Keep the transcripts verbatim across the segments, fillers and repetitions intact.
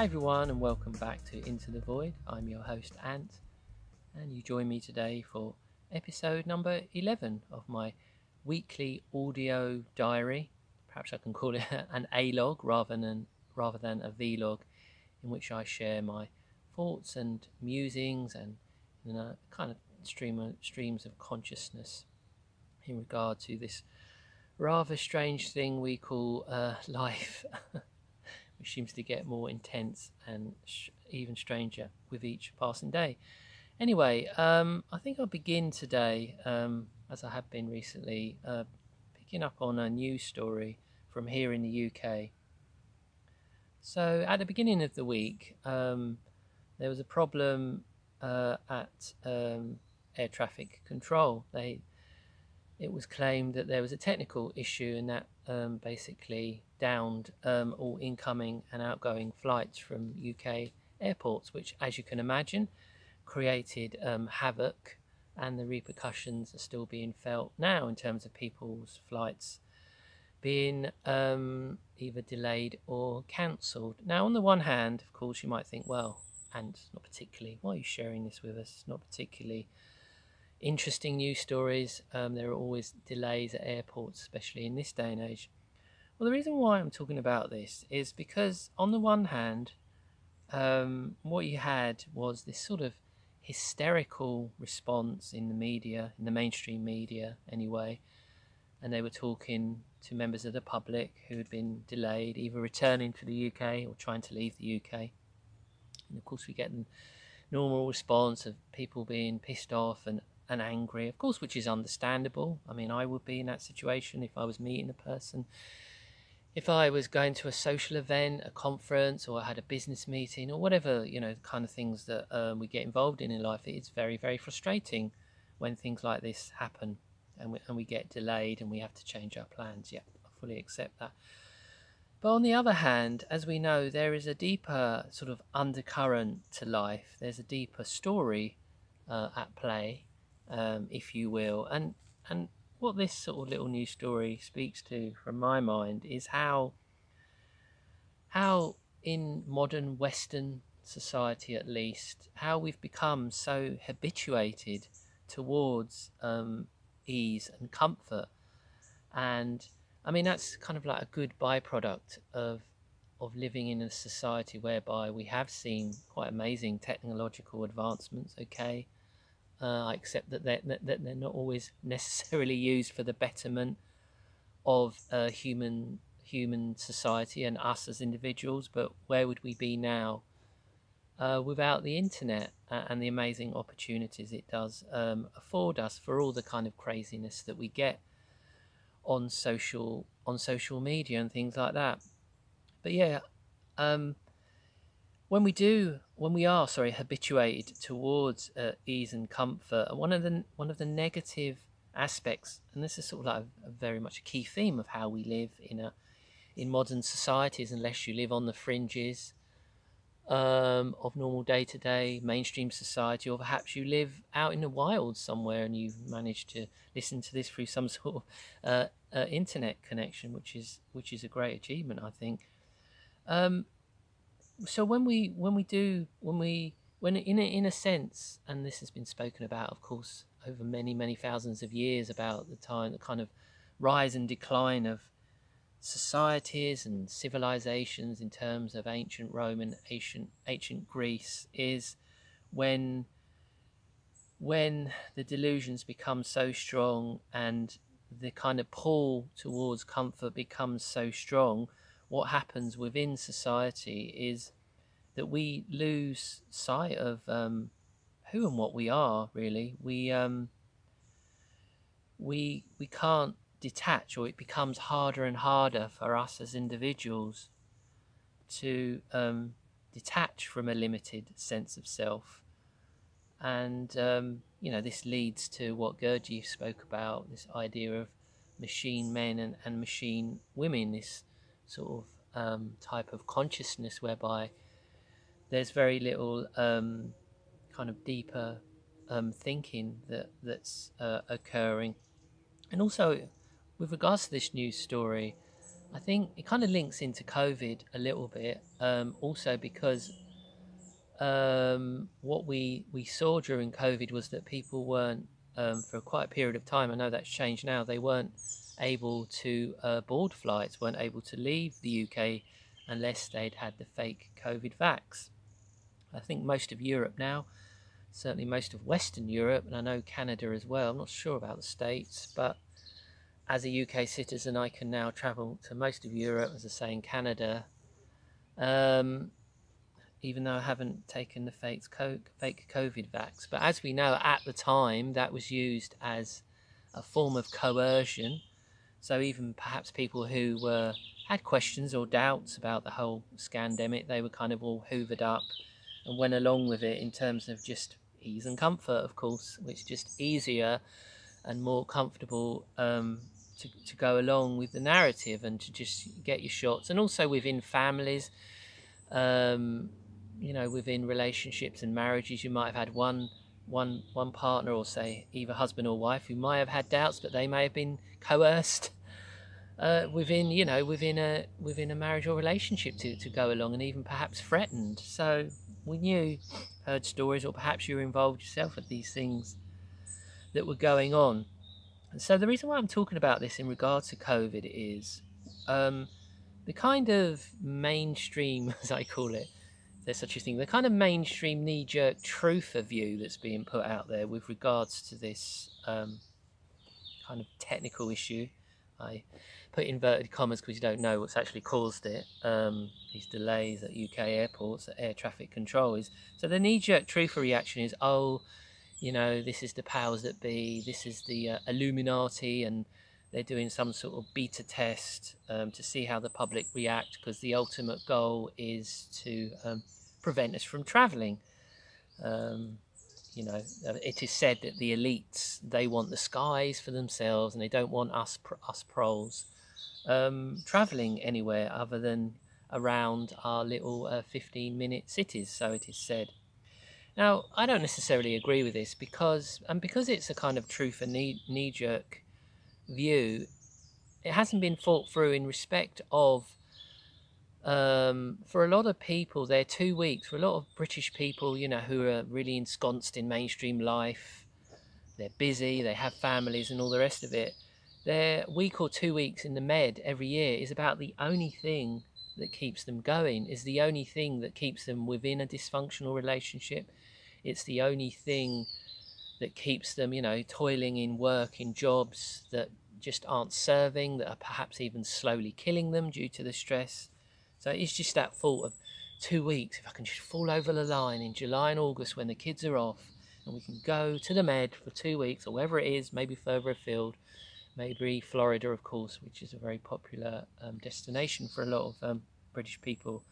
Hi everyone, and welcome back to Into the Void. I'm your host Ant, and you join me today for episode number eleven of my weekly audio diary. Perhaps I can call it an A-log rather than rather than a V-log, in which I share my thoughts and musings and, you know, kind of stream, streams of consciousness in regard to this rather strange thing we call uh, life. Which seems to get more intense and sh- even stranger with each passing day. Anyway, um, I think I'll begin today, um, as I have been recently, uh, picking up on a news story from here in the U K. So at the beginning of the week, um, there was a problem uh, at um, air traffic control. They, it was claimed that there was a technical issue and that um, basically downed um, all incoming and outgoing flights from U K airports, which, as you can imagine, created um, havoc, and the repercussions are still being felt now in terms of people's flights being um, either delayed or cancelled. Now, on the one hand, of course, you might think, well, and not particularly, why are you sharing this with us? It's not particularly interesting news stories. Um, there are always delays at airports, especially in this day and age. Well, the reason why I'm talking about this is because, on the one hand, um, what you had was this sort of hysterical response in the media, in the mainstream media anyway, and they were talking to members of the public who had been delayed, either returning to the U K or trying to leave the U K. And of course, we get the normal response of people being pissed off and, and angry, of course, which is understandable. I mean, I would be in that situation if I was meeting a person. If I was going to a social event, a conference, or I had a business meeting, or whatever, you know, the kind of things that um, we get involved in in life, it's very, very frustrating when things like this happen and we, and we get delayed and we have to change our plans. Yeah, I fully accept that. But on the other hand, as we know, there is a deeper sort of undercurrent to life. There's a deeper story uh, at play, um, if you will, and and. What this sort of little news story speaks to, from my mind, is how, how in modern Western society at least, how we've become so habituated towards um, ease and comfort. And I mean, that's kind of like a good byproduct of of living in a society whereby we have seen quite amazing technological advancements, okay? Uh, I accept that they're, that they're not always necessarily used for the betterment of uh, human human society and us as individuals, but where would we be now uh, without the internet and the amazing opportunities it does um, afford us for all the kind of craziness that we get on social on social media and things like that? But yeah, um, when we do, when we are, sorry, habituated towards uh, ease and comfort, one of the one of the negative aspects, and this is sort of like a, a very much a key theme of how we live in a in modern societies, unless you live on the fringes um, of normal day-to-day mainstream society, or perhaps you live out in the wild somewhere and you've managed to listen to this through some sort of uh, uh, internet connection, which is which is a great achievement, I think. Um, So when we when we do when we when in a, in a sense, and this has been spoken about, of course, over many many thousands of years, about the time, the kind of rise and decline of societies and civilizations in terms of ancient Rome and ancient ancient Greece, is when when the delusions become so strong and the kind of pull towards comfort becomes so strong. What happens within society is that we lose sight of um, who and what we are. Really, we um, we we can't detach, or it becomes harder and harder for us as individuals to um, detach from a limited sense of self. And um, you know, this leads to what Gurdjieff spoke about: this idea of machine men and, and machine women. This sort of um, type of consciousness whereby there's very little um, kind of deeper um, thinking that that's uh, occurring. And also, with regards to this news story, I think it kind of links into COVID a little bit, um, also because um, what we, we saw during COVID was that people weren't, um, for quite a period of time, I know that's changed now, they weren't able to uh, board flights, weren't able to leave the U K unless they'd had the fake COVID vax. I think most of Europe now, certainly most of Western Europe, and I know Canada as well, I'm not sure about the States, but as a U K citizen, I can now travel to most of Europe, as I say, in Canada, um, even though I haven't taken the fake COVID vax. But as we know, at the time, that was used as a form of coercion. So even perhaps people who were had questions or doubts about the whole scandemic, they were kind of all hoovered up and went along with it in terms of just ease and comfort, of course, which is just easier and more comfortable um, to, to go along with the narrative and to just get your shots. And also within families, um, you know, within relationships and marriages, you might have had one, one, one partner or say either husband or wife who might have had doubts, but they may have been coerced uh, within, you know, within a, within a marriage or relationship to, to go along, and even perhaps threatened. So when you heard stories, or perhaps you were involved yourself with these things that were going on. And so the reason why I'm talking about this in regard to COVID is um, the kind of mainstream, as I call it, there's such a thing, the kind of mainstream knee-jerk truth of you that's being put out there with regards to this um, kind of technical issue. I put inverted commas because you don't know what's actually caused it, um, these delays at U K airports, at air traffic control is. So the knee-jerk truth or reaction is, oh, you know, this is the powers that be, this is the uh, Illuminati, and they're doing some sort of beta test um, to see how the public react, because the ultimate goal is to um, prevent us from travelling. Um, you know, it is said that the elites, they want the skies for themselves, and they don't want us, us proles um, travelling anywhere other than around our little uh, fifteen-minute cities, so it is said. Now, I don't necessarily agree with this, because and because it's a kind of truth and knee, knee-jerk view, it hasn't been thought through in respect of, um, for a lot of people, they're two weeks, for a lot of British people, you know, who are really ensconced in mainstream life, they're busy, they have families and all the rest of it, their week or two weeks in the med every year is about the only thing that keeps them going, is the only thing that keeps them within a dysfunctional relationship. It's the only thing that keeps them, you know, toiling in work, in jobs that just aren't serving, that are perhaps even slowly killing them due to the stress. So it's just that thought of two weeks, if I can just fall over the line in July and August when the kids are off, and we can go to the med for two weeks, or wherever it is, maybe further afield, maybe Florida, of course, which is a very popular um, destination for a lot of um, British people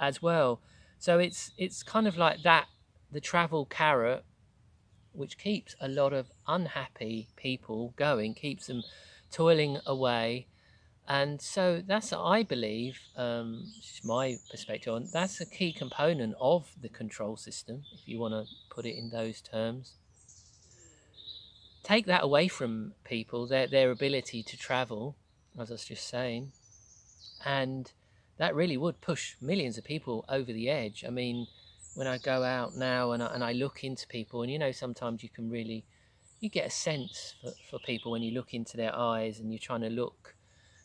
as well. So it's it's kind of like that, the travel carrot, which keeps a lot of unhappy people going, keeps them toiling away. And so that's, I believe, um, just my perspective on, that's a key component of the control system, if you want to put it in those terms. Take that away from people, their, their ability to travel, as I was just saying, and that really would push millions of people over the edge. I mean, when I go out now and I, and I look into people, and you know, sometimes you can really, you get a sense for, for people when you look into their eyes and you're trying to look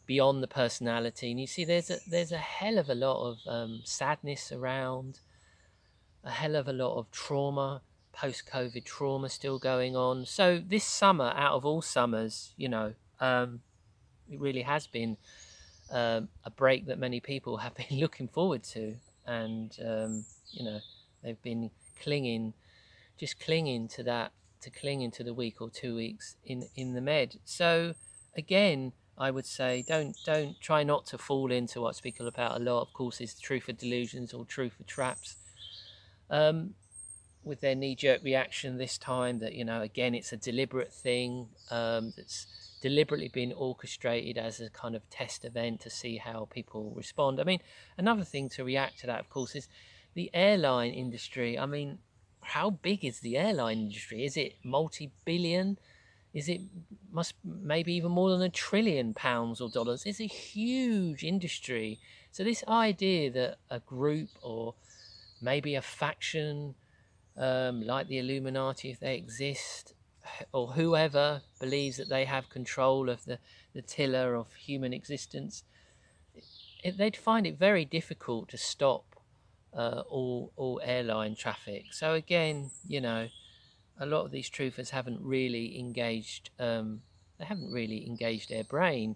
beyond the personality, and you see there's a, there's a hell of a lot of um, sadness around, a hell of a lot of trauma, post-COVID trauma still going on. So this summer, out of all summers, you know, um, it really has been um, a break that many people have been looking forward to, and um, you know, they've been clinging, just clinging to that, to clinging to the week or two weeks in in the med. So again, I would say don't don't try not to fall into what I speak about a lot. Of course, is truth for delusions or truth for traps. Um, with their knee-jerk reaction this time, that, you know, again, it's a deliberate thing um, that's deliberately been orchestrated as a kind of test event to see how people respond. I mean, another thing to react to that, of course, is the airline industry. I mean, how big is the airline industry? Is it multi-billion? is it must maybe even more than a trillion pounds or dollars. It's a huge industry. So this idea that a group or maybe a faction um, like the Illuminati, if they exist, or whoever believes that they have control of the, the tiller of human existence, it, they'd find it very difficult to stop uh, all, all airline traffic. So again, you know, a lot of these truthers haven't really engaged, um, they haven't really engaged their brain.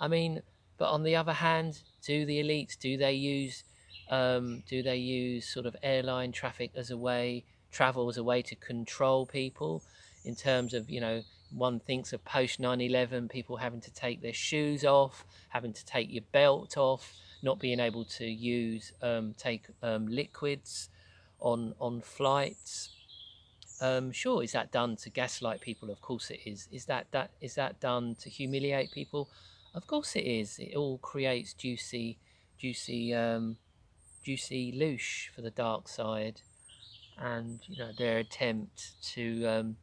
I mean, but on the other hand, do the elites, do they use, um, do they use sort of airline traffic as a way, travel as a way to control people? In terms of, you know, one thinks of post nine eleven, people having to take their shoes off, having to take your belt off, not being able to use, um, take um, liquids on on flights. Um, sure, is that done to gaslight people? Of course it is. Is that, that is that done to humiliate people? Of course it is. It all creates juicy, juicy, um, juicy louche for the dark side, and you know their attempt to. Um,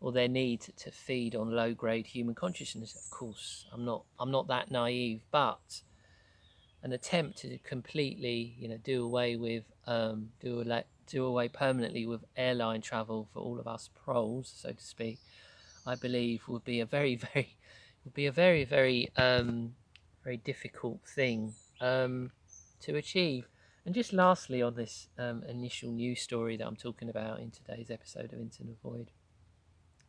or their need to feed on low-grade human consciousness. Of course, I'm not I'm not that naive, but an attempt to completely, you know, do away with, um, do, a, do away permanently with airline travel for all of us proles, so to speak, I believe would be a very, very, would be a very, very, um, very difficult thing um, to achieve. And just lastly on this um, initial news story that I'm talking about in today's episode of Into the Void,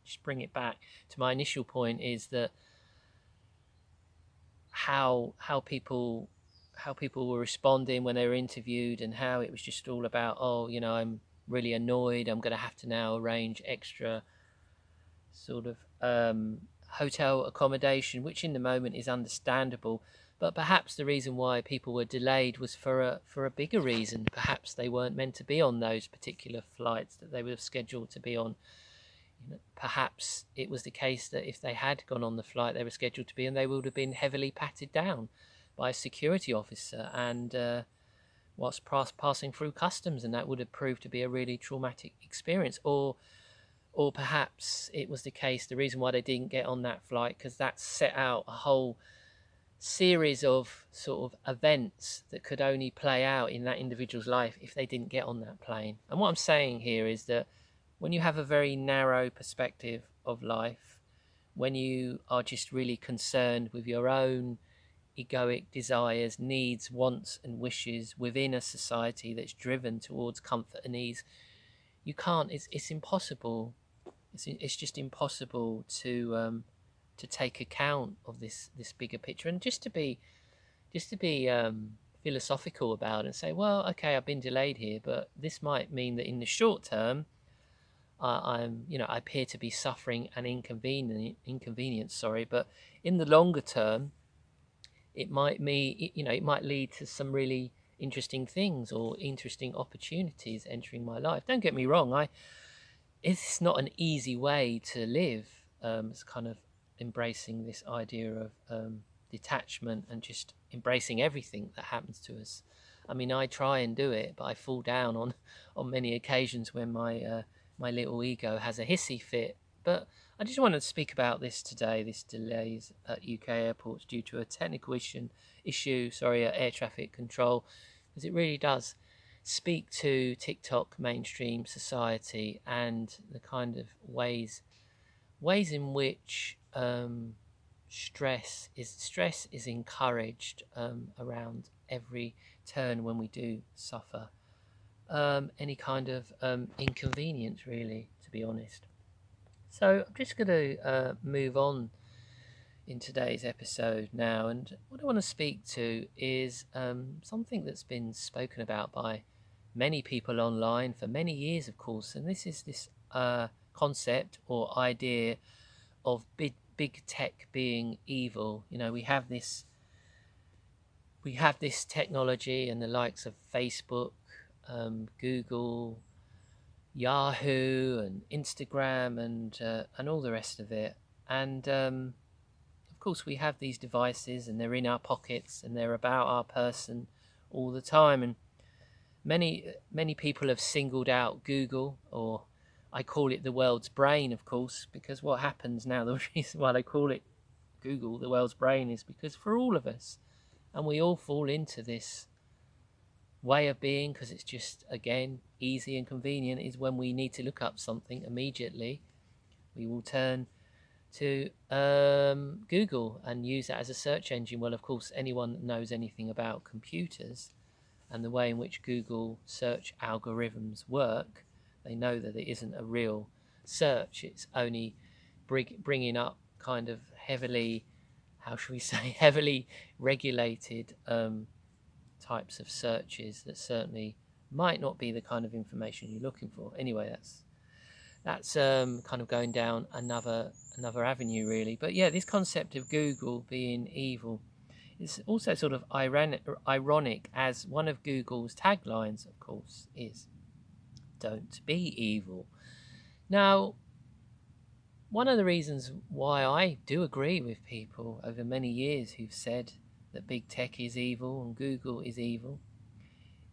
just bring it back to my initial point, is that how how people how people were responding when they were interviewed, and how it was just all about, oh, you know, I'm really annoyed, I'm going to have to now arrange extra sort of um, hotel accommodation, which in the moment is understandable, but perhaps the reason why people were delayed was for a for a bigger reason. Perhaps they weren't meant to be on those particular flights that they were scheduled to be on. Perhaps it was the case that if they had gone on the flight they were scheduled to be, and they would have been heavily patted down by a security officer and uh, whilst pass- passing through customs, and that would have proved to be a really traumatic experience. Or or perhaps it was the case, the reason why they didn't get on that flight, because that set out a whole series of sort of events that could only play out in that individual's life if they didn't get on that plane. And what I'm saying here is that when you have a very narrow perspective of life, when you are just really concerned with your own egoic desires, needs, wants and wishes within a society that's driven towards comfort and ease, you can't, it's, it's impossible, it's, it's just impossible to um, to take account of this, this bigger picture. And just to be, just to be um, philosophical about it and say, well, okay, I've been delayed here, but this might mean that in the short term, I'm, you know, I appear to be suffering an inconvenience, inconvenience, sorry, but in the longer term, it might me, you know, it might lead to some really interesting things or interesting opportunities entering my life. Don't get me wrong, I, it's not an easy way to live. Um, it's kind of embracing this idea of um, detachment and just embracing everything that happens to us. I mean, I try and do it, but I fall down on, on many occasions when my uh, my little ego has a hissy fit. But I just wanted to speak about this today, this delays at U K airports due to a technical issue, issue sorry, at air traffic control, because it really does speak to TikTok mainstream society and the kind of ways ways in which um, stress is stress is encouraged um, around every turn when we do suffer Um, any kind of um, inconvenience, really, to be honest. So I'm just going to uh, move on in today's episode now, and what I want to speak to is um, something that's been spoken about by many people online for many years, of course, and this is this uh, concept or idea of big, big tech being evil. You know, we have this, we have this technology and the likes of Facebook, Um, Google, Yahoo, and Instagram, and uh, and all the rest of it. And um, of course, we have these devices, and they're in our pockets, and they're about our person all the time. And many many people have singled out Google or I call it the world's brain, of course, because what happens now, the reason why they call it Google the world's brain is because for all of us, and we all fall into this way of being because it's just, again, easy and convenient, is when we need to look up something immediately, we will turn to um, Google and use that as a search engine. Well, of course, anyone that knows anything about computers and the way in which Google search algorithms work, they know that it isn't a real search. It's only bring, bringing up kind of heavily, how should we say, heavily regulated um, types of searches that certainly might not be the kind of information you're looking for. Anyway, that's that's um, kind of going down another another avenue, really. But yeah, this concept of Google being evil is also sort of ironic, ironic as one of Google's taglines, of course, is "Don't be evil." Now, one of the reasons why I do agree with people over many years who've said that big tech is evil and Google is evil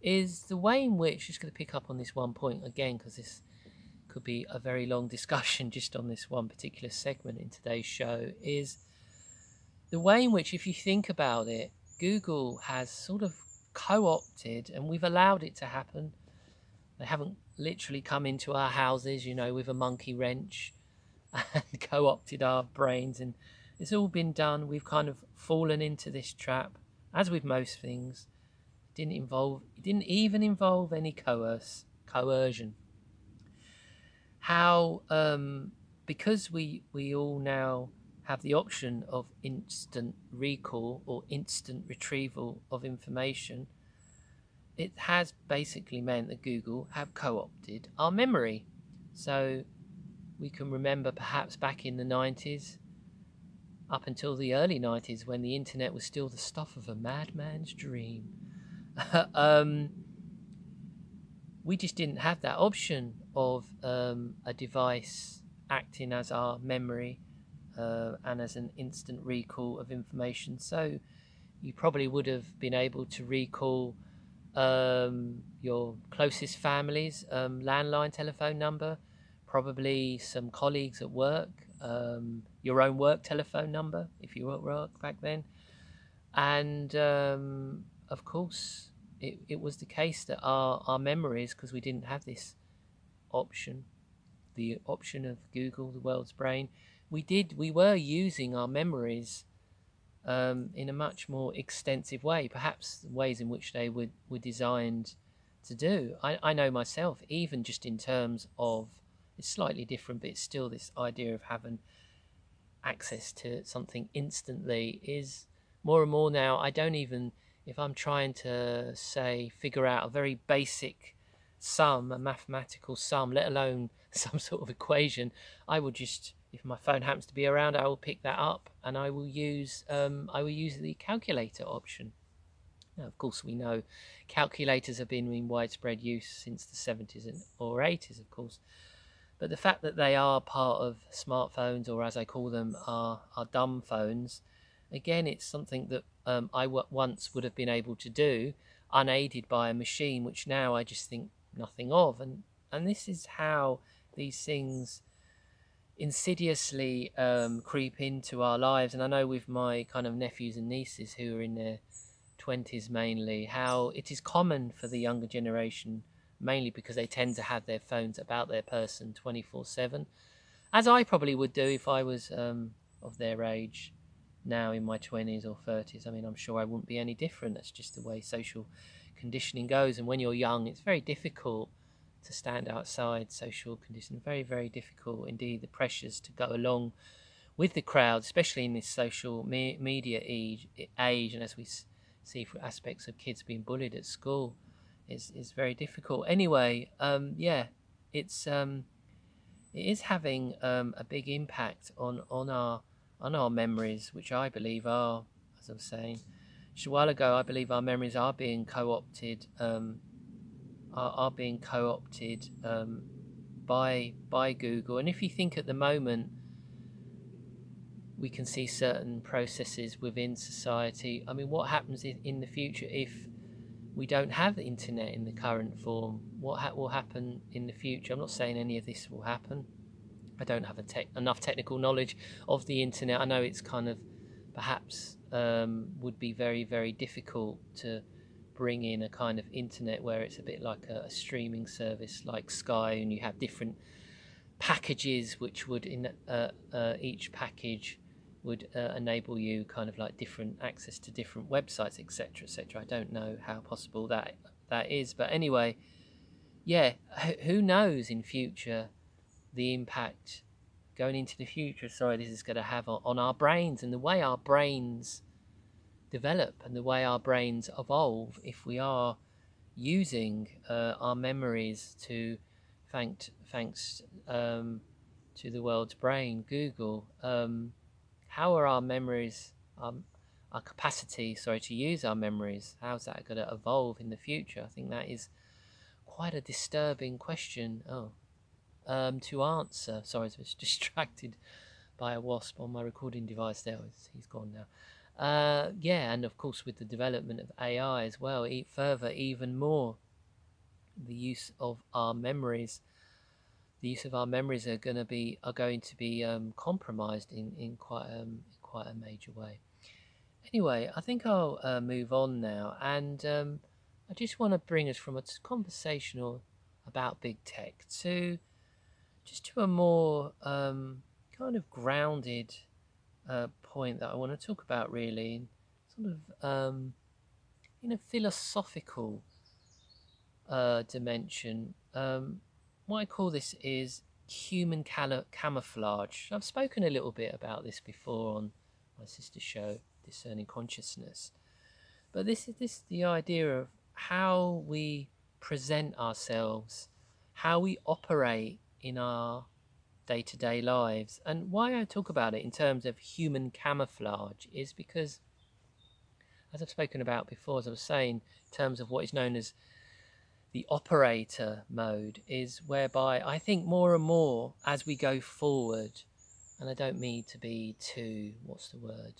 is the way in which, just going to pick up on this one point again, because this could be a very long discussion just on this one particular segment in today's show, is the way in which, if you think about it, Google has sort of co-opted, and we've allowed it to happen. They haven't literally come into our houses, you know, with a monkey wrench and co-opted our brains, and it's all been done. We've kind of fallen into this trap, as with most things. It didn't involve, it didn't even involve any coerce, coercion. How, um, because we we all now have the option of instant recall or instant retrieval of information, it has basically meant that Google have co-opted our memory. So we can remember perhaps back in the nineties, up until the early nineties, when the internet was still the stuff of a madman's dream. um, we just didn't have that option of um, a device acting as our memory uh, and as an instant recall of information. So you probably would have been able to recall um, your closest family's um, landline telephone number, probably some colleagues at work, um, your own work telephone number if you were at work back then. And um, of course, it, it was the case that our, our memories, because we didn't have this option, the option of Google, the world's brain, we did, we were using our memories um, in a much more extensive way, perhaps the ways in which they were, were designed to do. I, I know myself, even just in terms of, it's slightly different, but it's still this idea of having access to something instantly is more and more now. I don't even, if I'm trying to, say, figure out a very basic sum, a mathematical sum, let alone some sort of equation, I will just, if my phone happens to be around, I will pick that up and I will use, um, I will use the calculator option. Now, of course, we know calculators have been in widespread use since the seventies and or eighties, of course. But the fact that they are part of smartphones, or as I call them, our, our dumb phones, again, it's something that um, I w- once would have been able to do, unaided by a machine, which now I just think nothing of. And, and this is how these things insidiously um, creep into our lives. And I know with my kind of nephews and nieces who are in their twenties mainly, how it is common for the younger generation, mainly because they tend to have their phones about their person twenty-four seven, as I probably would do if I was um, of their age now in my twenties or thirties. I mean, I'm sure I wouldn't be any different. That's just the way social conditioning goes. And when you're young, it's very difficult to stand outside social conditioning. Very, very difficult indeed. The pressures to go along with the crowd, especially in this social me- media age, age, and as we see through aspects of kids being bullied at school, It's, it's very difficult. Anyway, um, yeah, it's um, it is having um, a big impact on, on our on our memories, which I believe are, as I was saying just a while ago, I believe our memories are being co-opted, um, are, are being co-opted um, by by Google. And if you think at the moment, we can see certain processes within society. I mean, what happens in the future if we don't have the internet in the current form, what ha will happen in the future? I'm not saying any of this will happen. I don't have a te enough technical knowledge of the internet. I know it's kind of perhaps um, would be very, very difficult to bring in a kind of internet where it's a bit like a, a streaming service like Sky, and you have different packages which would in uh, uh, each package would uh, enable you kind of like different access to different websites, etc, etc. I don't know how possible that that is, but anyway, yeah, who knows in future the impact going into the future sorry this is going to have on, on our brains and the way our brains develop and the way our brains evolve, if we are using uh, our memories to thank thanks um, to the world's brain, Google. Um, how are our memories, um, our capacity, sorry, to use our memories, how's that going to evolve in the future? I think that is quite a disturbing question oh, um, to answer. Sorry, I was distracted by a wasp on my recording device there. He's gone now. Uh, yeah, and of course with the development of A I as well, eat further, even more, the use of our memories, the use of our memories are going to be are going to be um, compromised in in quite um, quite a major way. Anyway, I think I'll uh, move on now, and um, I just want to bring us from a conversational about big tech to just to a more um, kind of grounded Uh, point that I want to talk about, really, sort of um, in a philosophical uh, dimension. Um, what I call this is human camouflage. I've spoken a little bit about this before on my sister's show, Discerning Consciousness, but this is this the idea of how we present ourselves, how we operate in our day-to-day lives. And why I talk about it in terms of human camouflage is because, as I've spoken about before, as I was saying, in terms of what is known as the operator mode, is whereby I think more and more as we go forward, and I don't mean to be too, what's the word,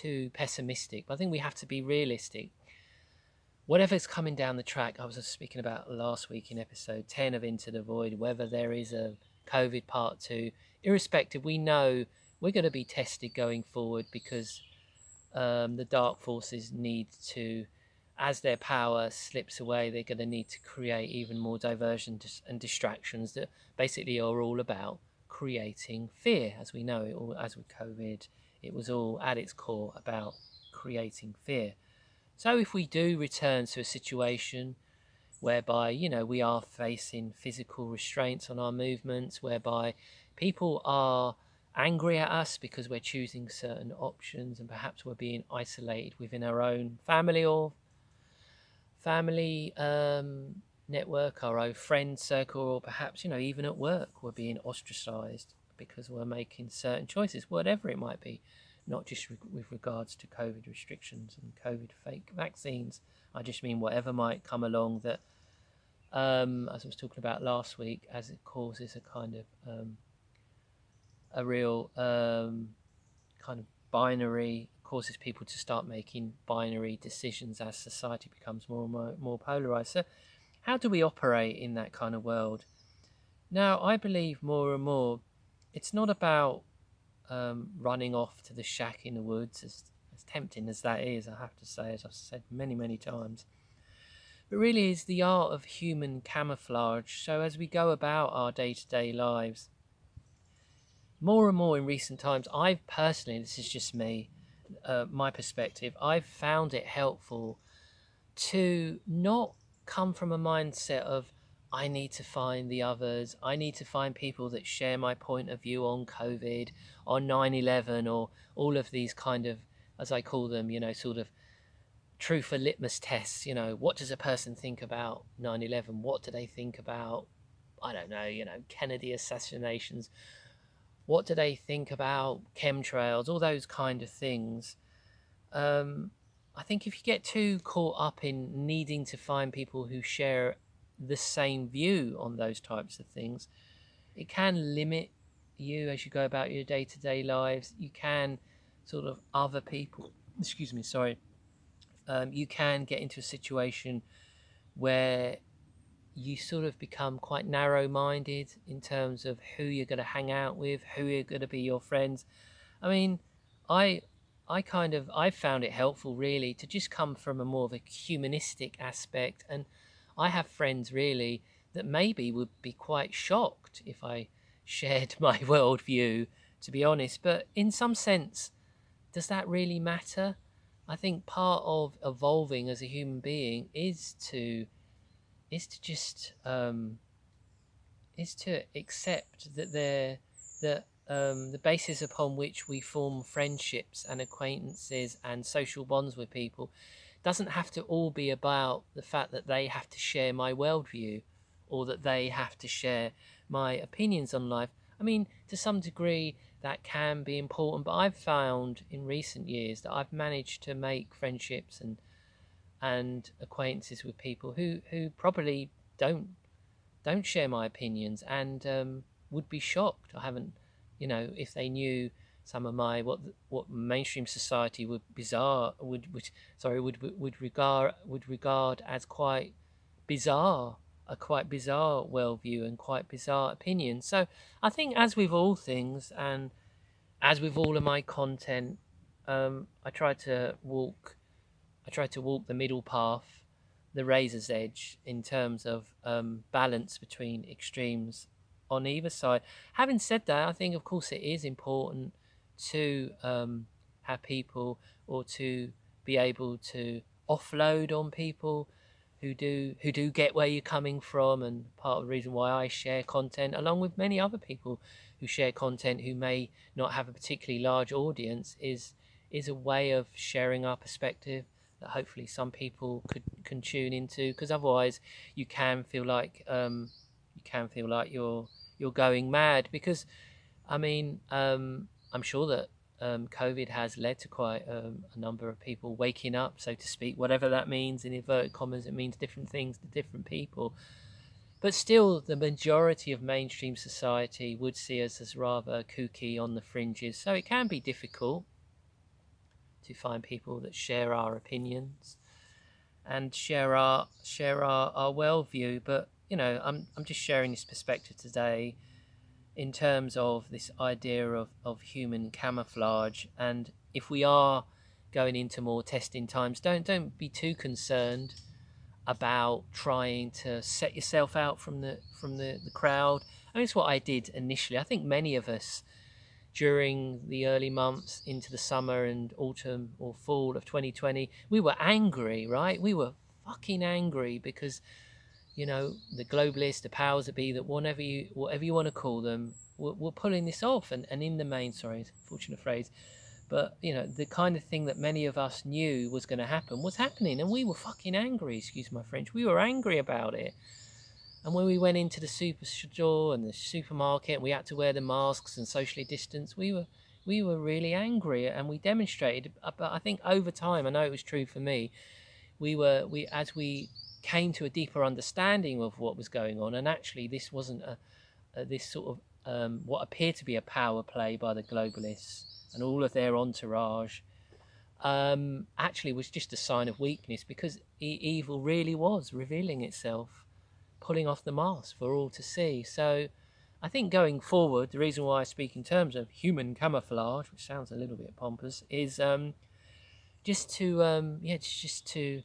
too pessimistic, but I think we have to be realistic. Whatever's coming down the track, I was just speaking about last week in episode ten of Into the Void, whether there is a COVID part two, irrespective, we know we're going to be tested going forward, because um, the dark forces need to, as their power slips away, they're going to need to create even more diversions and distractions that basically are all about creating fear. As we know, it all, as with COVID, it was all at its core about creating fear. So if we do return to a situation whereby, you know, we are facing physical restraints on our movements, whereby people are angry at us because we're choosing certain options and perhaps we're being isolated within our own family or family um, network, our own friend circle, or perhaps, you know, even at work, we're being ostracised because we're making certain choices, whatever it might be, not just re with regards to COVID restrictions and COVID fake vaccines. I just mean whatever might come along that, Um, as I was talking about last week, as it causes a kind of um, a real um, kind of binary, causes people to start making binary decisions as society becomes more and more, more polarized. So how do we operate in that kind of world? Now, I believe more and more it's not about um, running off to the shack in the woods, as, as tempting as that is, I have to say, as I've said many, many times. It really is the art of human camouflage. So as we go about our day-to-day lives, more and more in recent times, I've personally, this is just me, uh, my perspective, I've found it helpful to not come from a mindset of, I need to find the others, I need to find people that share my point of view on COVID, on nine eleven, or all of these kind of, as I call them, you know, sort of, truth for litmus tests. You know, what does a person think about nine eleven? What do they think about, I don't know, you know, Kennedy assassinations? What do they think about chemtrails? All those kind of things. Um, I think if you get too caught up in needing to find people who share the same view on those types of things, it can limit you as you go about your day-to-day lives. You can sort of other people, excuse me, sorry, um, you can get into a situation where you sort of become quite narrow-minded in terms of who you're going to hang out with, who are going to be your friends. I mean, I I kind of, I found it helpful really to just come from a more of a humanistic aspect, and I have friends really that maybe would be quite shocked if I shared my worldview, to be honest. But in some sense, does that really matter? I think part of evolving as a human being is to is to just um, is to accept that there that um, the basis upon which we form friendships and acquaintances and social bonds with people doesn't have to all be about the fact that they have to share my worldview or that they have to share my opinions on life. I mean, to some degree that can be important, but I've found in recent years that I've managed to make friendships and and acquaintances with people who, who probably don't don't share my opinions and um, would be shocked. I haven't, you know, if they knew some of my what what mainstream society would bizarre would, would sorry would, would would regard would regard as quite bizarre a quite bizarre worldview and quite bizarre opinion. So I think, as with all things and as with all of my content, um, I try to walk. I try to walk the middle path, the razor's edge, in terms of um, balance between extremes on either side. Having said that, I think, of course, it is important to um, have people, or to be able to offload on people who do who do get where you're coming from, and part of the reason why I share content, along with many other people who share content who may not have a particularly large audience, is is a way of sharing our perspective that hopefully some people could can tune into, because otherwise you can feel like um, you can feel like you're you're going mad. Because I mean, um, I'm sure that um, COVID has led to quite um, a number of people waking up, so to speak, whatever that means in inverted commas. It means different things to different people, but still, the majority of mainstream society would see us as rather kooky, on the fringes. So it can be difficult to find people that share our opinions and share our share our, our worldview. But you know, I'm I'm just sharing this perspective today in terms of this idea of, of human camouflage. And if we are going into more testing times, don't don't be too concerned about trying to set yourself out from the from the, the crowd. I mean, it's what I did initially. I think many of us during the early months into the summer and autumn or fall of twenty twenty, we were angry, right? We were fucking angry because, you know, the globalists, the powers that be, that whatever you whatever you want to call them, were, were pulling this off. And, and in the main, sorry, it's an unfortunate phrase, but, you know, the kind of thing that many of us knew was going to happen was happening. And we were fucking angry, excuse my French. We were angry about it. And when we went into the superstore and the supermarket, we had to wear the masks and socially distance. We were we were really angry, and we demonstrated. But I think over time, I know it was true for me, we were we as we came to a deeper understanding of what was going on, and actually this wasn't a, a this sort of um, what appeared to be a power play by the globalists and all of their entourage. Um, actually, was just a sign of weakness, because e- evil really was revealing itself, pulling off the mask for all to see. So I think going forward, the reason why I speak in terms of human camouflage, which sounds a little bit pompous, is um, just to, um, yeah, just to,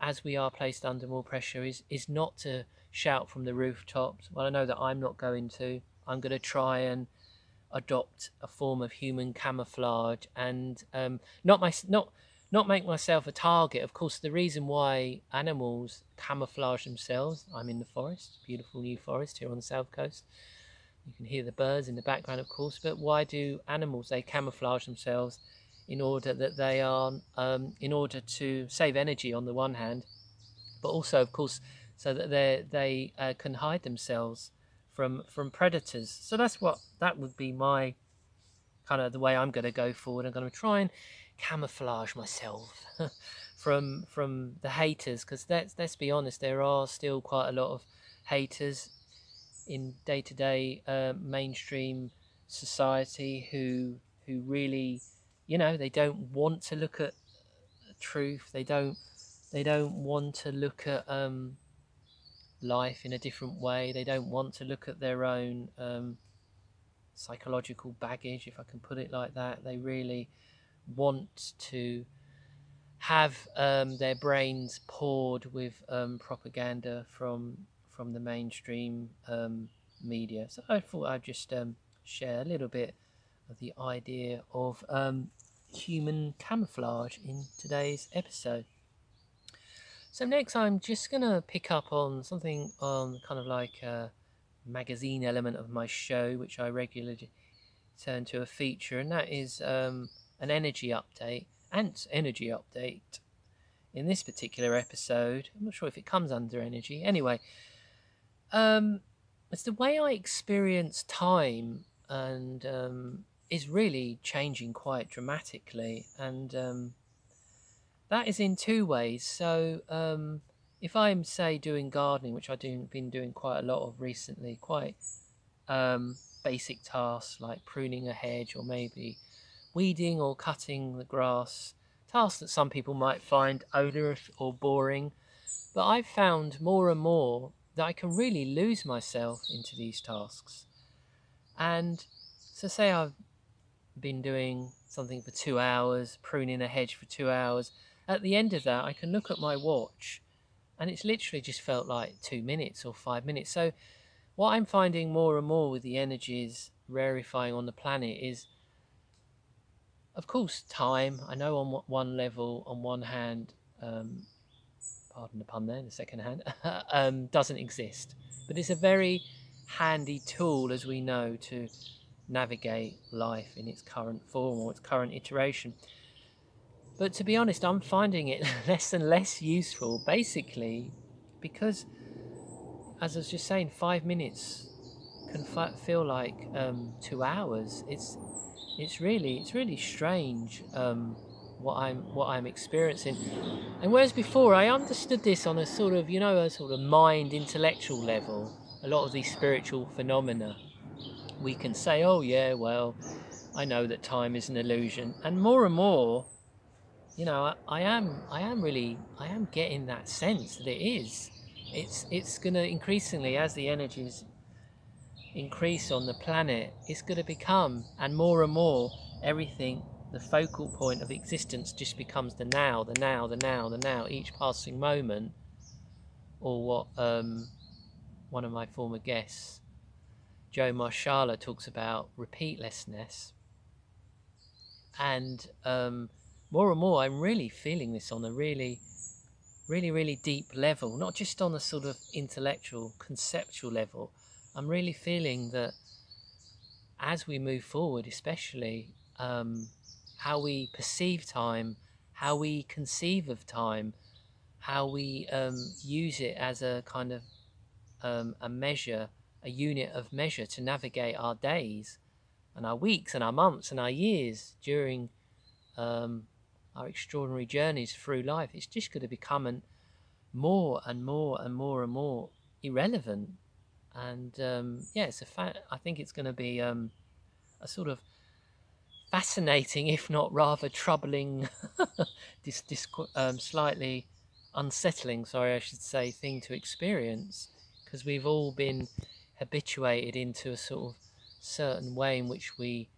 as we are placed under more pressure, is, is not to shout from the rooftops. Well, I know that I'm not going to. I'm going to try and adopt a form of human camouflage and um, not my... not. Not make myself a target. Of course, the reason why animals camouflage themselves, I'm in the forest, beautiful New Forest here on the South Coast. You can hear the birds in the background, of course, but why do animals, they camouflage themselves in order that they are, um, in order to save energy on the one hand, but also, of course, so that they they uh, can hide themselves from, from predators. So that's what, that would be my, kind of the way I'm going to go forward. I'm going to try and camouflage myself from from the haters, because let's let's be honest, there are still quite a lot of haters in day-to-day uh, mainstream society who who really, you know, they don't want to look at truth. They don't they don't want to look at um, life in a different way. They don't want to look at their own um, psychological baggage, if I can put it like that. They really want to have um, their brains poured with um, propaganda from from the mainstream um, media. So I thought I'd just um, share a little bit of the idea of um, human camouflage in today's episode. So next I'm just going to pick up on something on kind of like a magazine element of my show, which I regularly turn to a feature, and that is um, an energy update, Ant's energy update. In this particular episode, I'm not sure if it comes under energy. Anyway, um, it's the way I experience time, and um, is really changing quite dramatically, and um, that is in two ways. So um, if I'm, say, doing gardening, which I've do, been doing quite a lot of recently, quite um, basic tasks like pruning a hedge or maybe weeding or cutting the grass, tasks that some people might find onerous or boring, but I've found more and more that I can really lose myself into these tasks. And so say I've been doing something for two hours, pruning a hedge for two hours, at the end of that I can look at my watch and it's literally just felt like two minutes or five minutes. So what I'm finding more and more with the energies rarefying on the planet is, of course, time. I know on one level, on one hand, um, pardon the pun there, the second hand, um, doesn't exist. But it's a very handy tool, as we know, to navigate life in its current form or its current iteration. But to be honest, I'm finding it less and less useful, basically, because, as I was just saying, five minutes can feel like um, two hours. It's It's really, it's really strange um, what I'm, what I'm experiencing. And whereas before I understood this on a sort of, you know, a sort of mind intellectual level, a lot of these spiritual phenomena, we can say, oh yeah, well, I know that time is an illusion. And more and more, you know, I, I am, I am really, I am getting that sense that it is. It's, it's going to increasingly, as the energies increase on the planet, it's going to become, and more and more, everything, the focal point of existence just becomes the now, the now, the now, the now, each passing moment, or what um, one of my former guests, Joe Marshala, talks about, repeatlessness. And um, more and more I'm really feeling this on a really, really, really deep level, not just on a sort of intellectual, conceptual level. I'm really feeling that as we move forward, especially um, how we perceive time, how we conceive of time, how we um, use it as a kind of um, a measure, a unit of measure to navigate our days and our weeks and our months and our years during um, our extraordinary journeys through life. It's just going to become an more and more and more and more irrelevant. And um, yeah, it's a fa- I think it's going to be um, a sort of fascinating, if not rather troubling, this, this um, slightly unsettling, sorry, I should say, thing to experience, because we've all been habituated into a sort of certain way in which we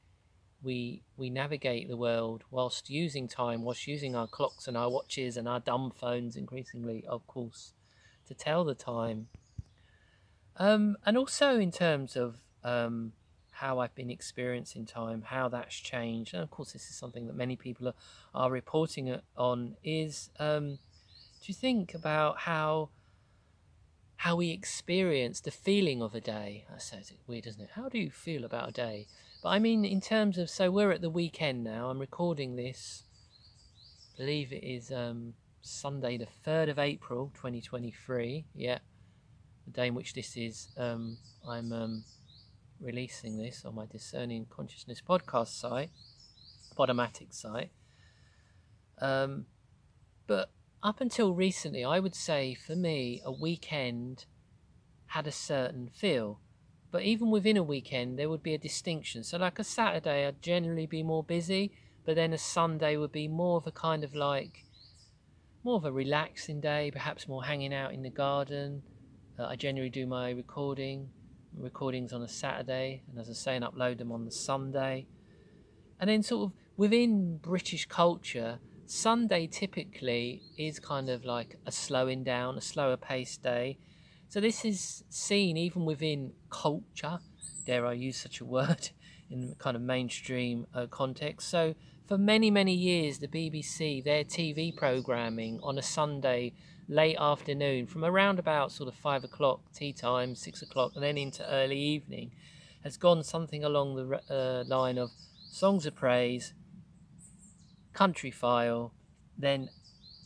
we we navigate the world whilst using time, whilst using our clocks and our watches and our dumb phones, increasingly, of course, to tell the time. Um, and also in terms of um, how I've been experiencing time, how that's changed, and of course this is something that many people are, are reporting on, is um, do you think about how how we experience the feeling of a day? That sounds weird, doesn't it? How do you feel about a day? But I mean in terms of, so we're at the weekend now, I'm recording this, I believe it is um, Sunday the third of April twenty twenty-three, yeah. The day in which this is, um, I'm um, releasing this on my Discerning Consciousness podcast site, Podomatic site. Um, but up until recently, I would say for me, a weekend had a certain feel. But even within a weekend, there would be a distinction. So like a Saturday, I'd generally be more busy, but then a Sunday would be more of a kind of like more of a relaxing day, perhaps more hanging out in the garden. Uh, I generally do my recording, recordings on a Saturday, and as I say, and upload them on the Sunday. And then sort of within British culture, Sunday typically is kind of like a slowing down, a slower paced day. So this is seen even within culture, dare I use such a word, in kind of mainstream uh, context. So for many, many years, the B B C, their T V programming on a Sunday late afternoon from around about sort of five o'clock tea time, six o'clock, and then into early evening, has gone something along the uh, line of Songs of Praise, Countryfile, then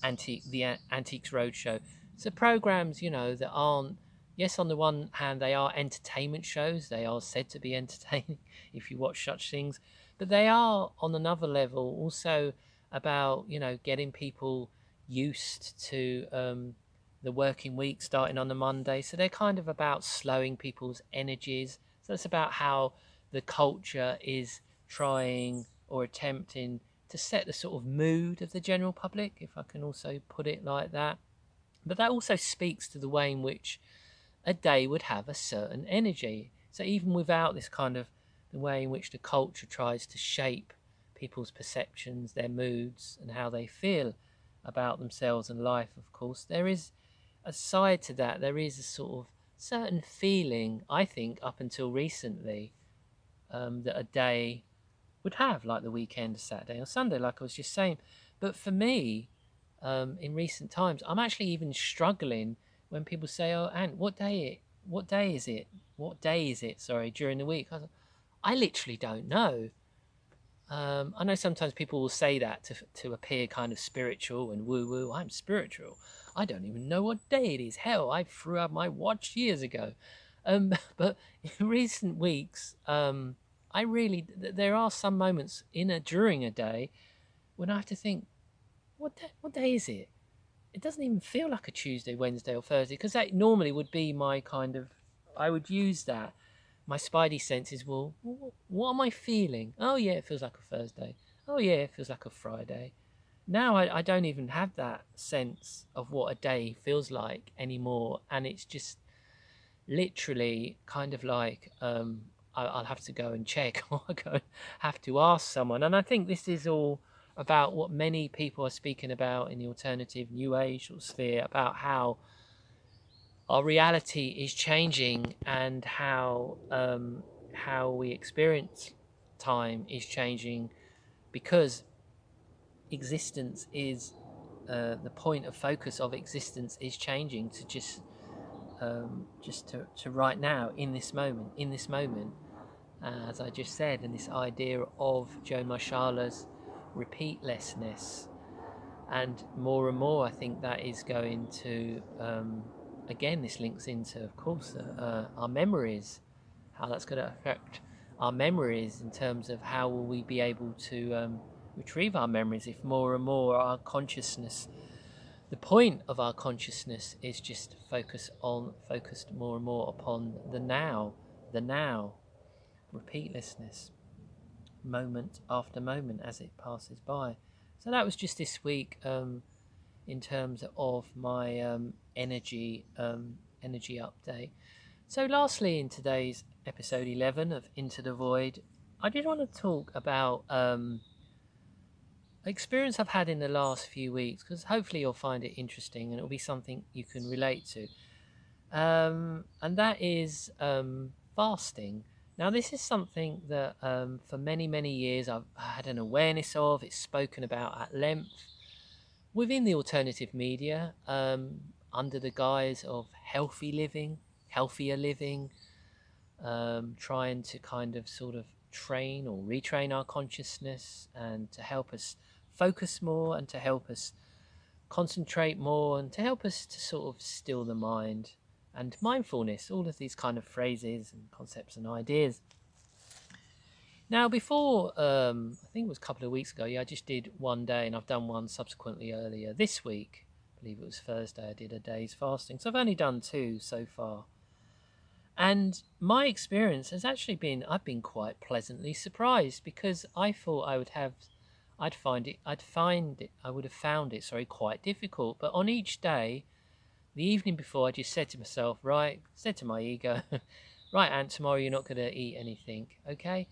antique, the a- Antiques Roadshow. So programs, you know, that aren't, yes, on the one hand, they are entertainment shows. They are said to be entertaining if you watch such things. But they are, on another level, also about, you know, getting people used to um, the working week starting on a Monday. So they're kind of about slowing people's energies. So it's about how the culture is trying or attempting to set the sort of mood of the general public, if I can also put it like that. But that also speaks to the way in which a day would have a certain energy. So even without this kind of the way in which the culture tries to shape people's perceptions, their moods, and how they feel about themselves and life, of course, there is a side to that. There is a sort of certain feeling, I think, up until recently, um, that a day would have, like the weekend, Saturday or Sunday, like I was just saying. But for me, um, in recent times, I'm actually even struggling when people say, "Oh, Ant, what day it? What day is it? What day is it? Sorry, during the week." I, like, I literally don't know. Um, I know sometimes people will say that to to appear kind of spiritual and woo-woo. I'm spiritual. I don't even know what day it is. Hell, I threw out my watch years ago. Um, but in recent weeks, um, I really there are some moments in a during a day when I have to think, what day, what day is it? It doesn't even feel like a Tuesday, Wednesday or Thursday, because that normally would be my kind of, I would use that. My spidey senses will, what am I feeling? Oh yeah, it feels like a Thursday. Oh yeah, it feels like a Friday. Now I, I don't even have that sense of what a day feels like anymore. And it's just literally kind of like, um, I, I'll have to go and check, or I'll go and have to ask someone. And I think this is all about what many people are speaking about in the alternative new age sphere, about how our reality is changing and how um, how we experience time is changing, because existence is, uh, the point of focus of existence is changing to just um, just to, to right now, in this moment, in this moment, as I just said, and this idea of Joe Marshala's repeatlessness. And more and more I think that is going to, um, again this links into, of course, uh, uh, our memories, how that's going to affect our memories in terms of how will we be able to um, retrieve our memories if more and more our consciousness, the point of our consciousness is just focus on focused more and more upon the now, the now, repeatlessness, moment after moment as it passes by. So that was just this week, um, in terms of my um, energy um, energy update. So lastly, in today's episode eleven of Into the Void, I did want to talk about um, experience I've had in the last few weeks, because hopefully you'll find it interesting and it'll be something you can relate to. Um, and that is um, fasting. Now, this is something that um, for many, many years I've had an awareness of. It's spoken about at length within the alternative media, um, under the guise of healthy living, healthier living, um, trying to kind of sort of train or retrain our consciousness and to help us focus more and to help us concentrate more and to help us to sort of still the mind. And mindfulness, all of these kind of phrases and concepts and ideas. Now, before, um, I think it was a couple of weeks ago, yeah, I just did one day, and I've done one subsequently earlier this week. I believe it was Thursday I did a day's fasting. So I've only done two so far. And my experience has actually been, I've been quite pleasantly surprised, because I thought I would have, I'd find it, I'd find it, I would have found it, sorry, quite difficult. But on each day, the evening before, I just said to myself, right, said to my ego, right, Ant, tomorrow you're not going to eat anything, okay?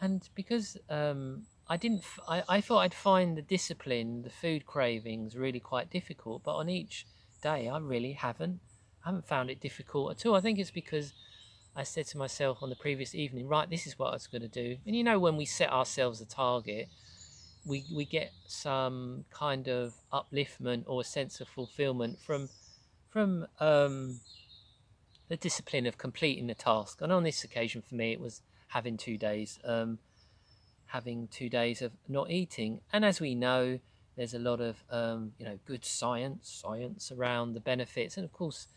And because um, I didn't, f I, I thought I'd find the discipline, the food cravings really quite difficult, but on each day, I really haven't, I haven't found it difficult at all. I think it's because I said to myself on the previous evening, right, this is what I was going to do. And you know, when we set ourselves a target, we, we get some kind of upliftment or a sense of fulfillment from, from um, the discipline of completing the task. And on this occasion for me, it was having two days, um, having two days of not eating. And as we know, there's a lot of, um, you know, good science, science around the benefits. And of course,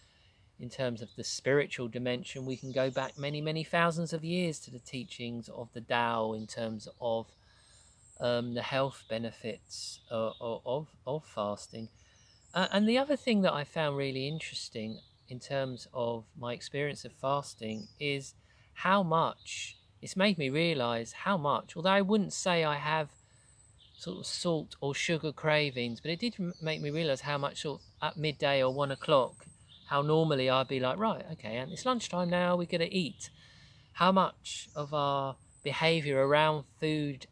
in terms of the spiritual dimension, we can go back many, many thousands of years to the teachings of the Tao in terms of um, the health benefits uh, of, of fasting. Uh, and the other thing that I found really interesting in terms of my experience of fasting is how much it's made me realize how much, although I wouldn't say I have sort of salt or sugar cravings, but it did make me realize how much sort of at midday or one o'clock, how normally I'd be like, right, okay, and it's lunchtime now, we're going to eat. How much of our behavior around food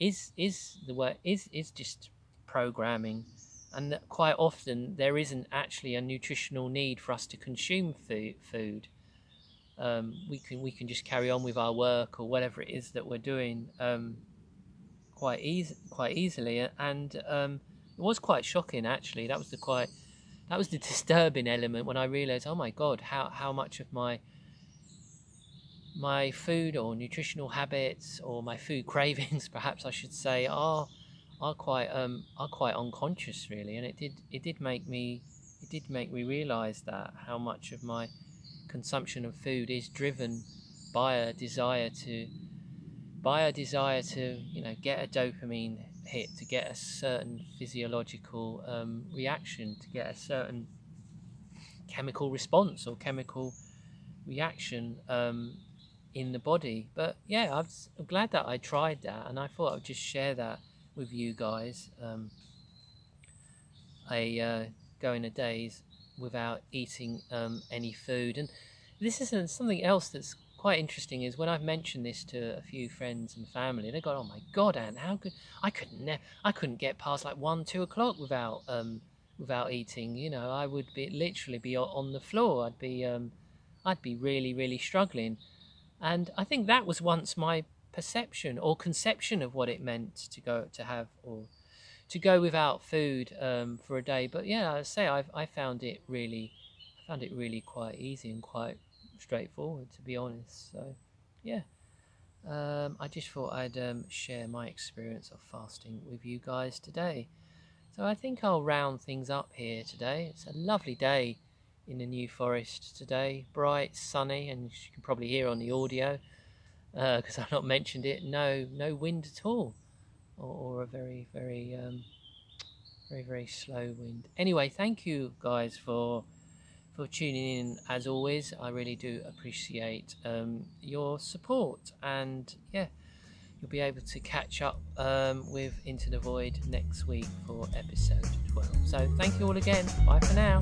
is is the word is is just programming, and that quite often there isn't actually a nutritional need for us to consume food. Food, um, we can we can just carry on with our work or whatever it is that we're doing um, quite easy, quite easily. And um, it was quite shocking actually. That was the quite. That was the disturbing element when I realised, oh my God, how, how much of my my food or nutritional habits or my food cravings, perhaps I should say, are are quite um are quite unconscious really, and it did it did make me it did make me realise that how much of my consumption of food is driven by a desire to by a desire to you know get a dopamine hit. hit to get a certain physiological um, reaction, to get a certain chemical response or chemical reaction um, in the body. But yeah, I'm, I'm glad that I tried that, and I thought I'd just share that with you guys. Um, I uh, go in a days without eating um, any food, and this is something else that's quite interesting is when I've mentioned this to a few friends and family, they go, "Oh my God, Anne, how could I couldn't I couldn't get past like one, two o'clock without um without eating. You know, I would be literally be on the floor. I'd be um I'd be really, really struggling." And I think that was once my perception or conception of what it meant to go to have or to go without food um for a day. But yeah, I say I've I found it really I found it really quite easy and quite straightforward, to be honest. So yeah, um, I just thought I'd um, share my experience of fasting with you guys today. So I think I'll round things up here today. It's a lovely day in the New Forest today, bright, sunny, and you can probably hear on the audio because uh, I've not mentioned it, no no wind at all, or, or a very very um, very very slow wind. Anyway, thank you guys for for tuning in as always. I really do appreciate um, your support, and yeah, you'll be able to catch up um, with Into the Void next week for episode twelve. So thank you all again, bye for now.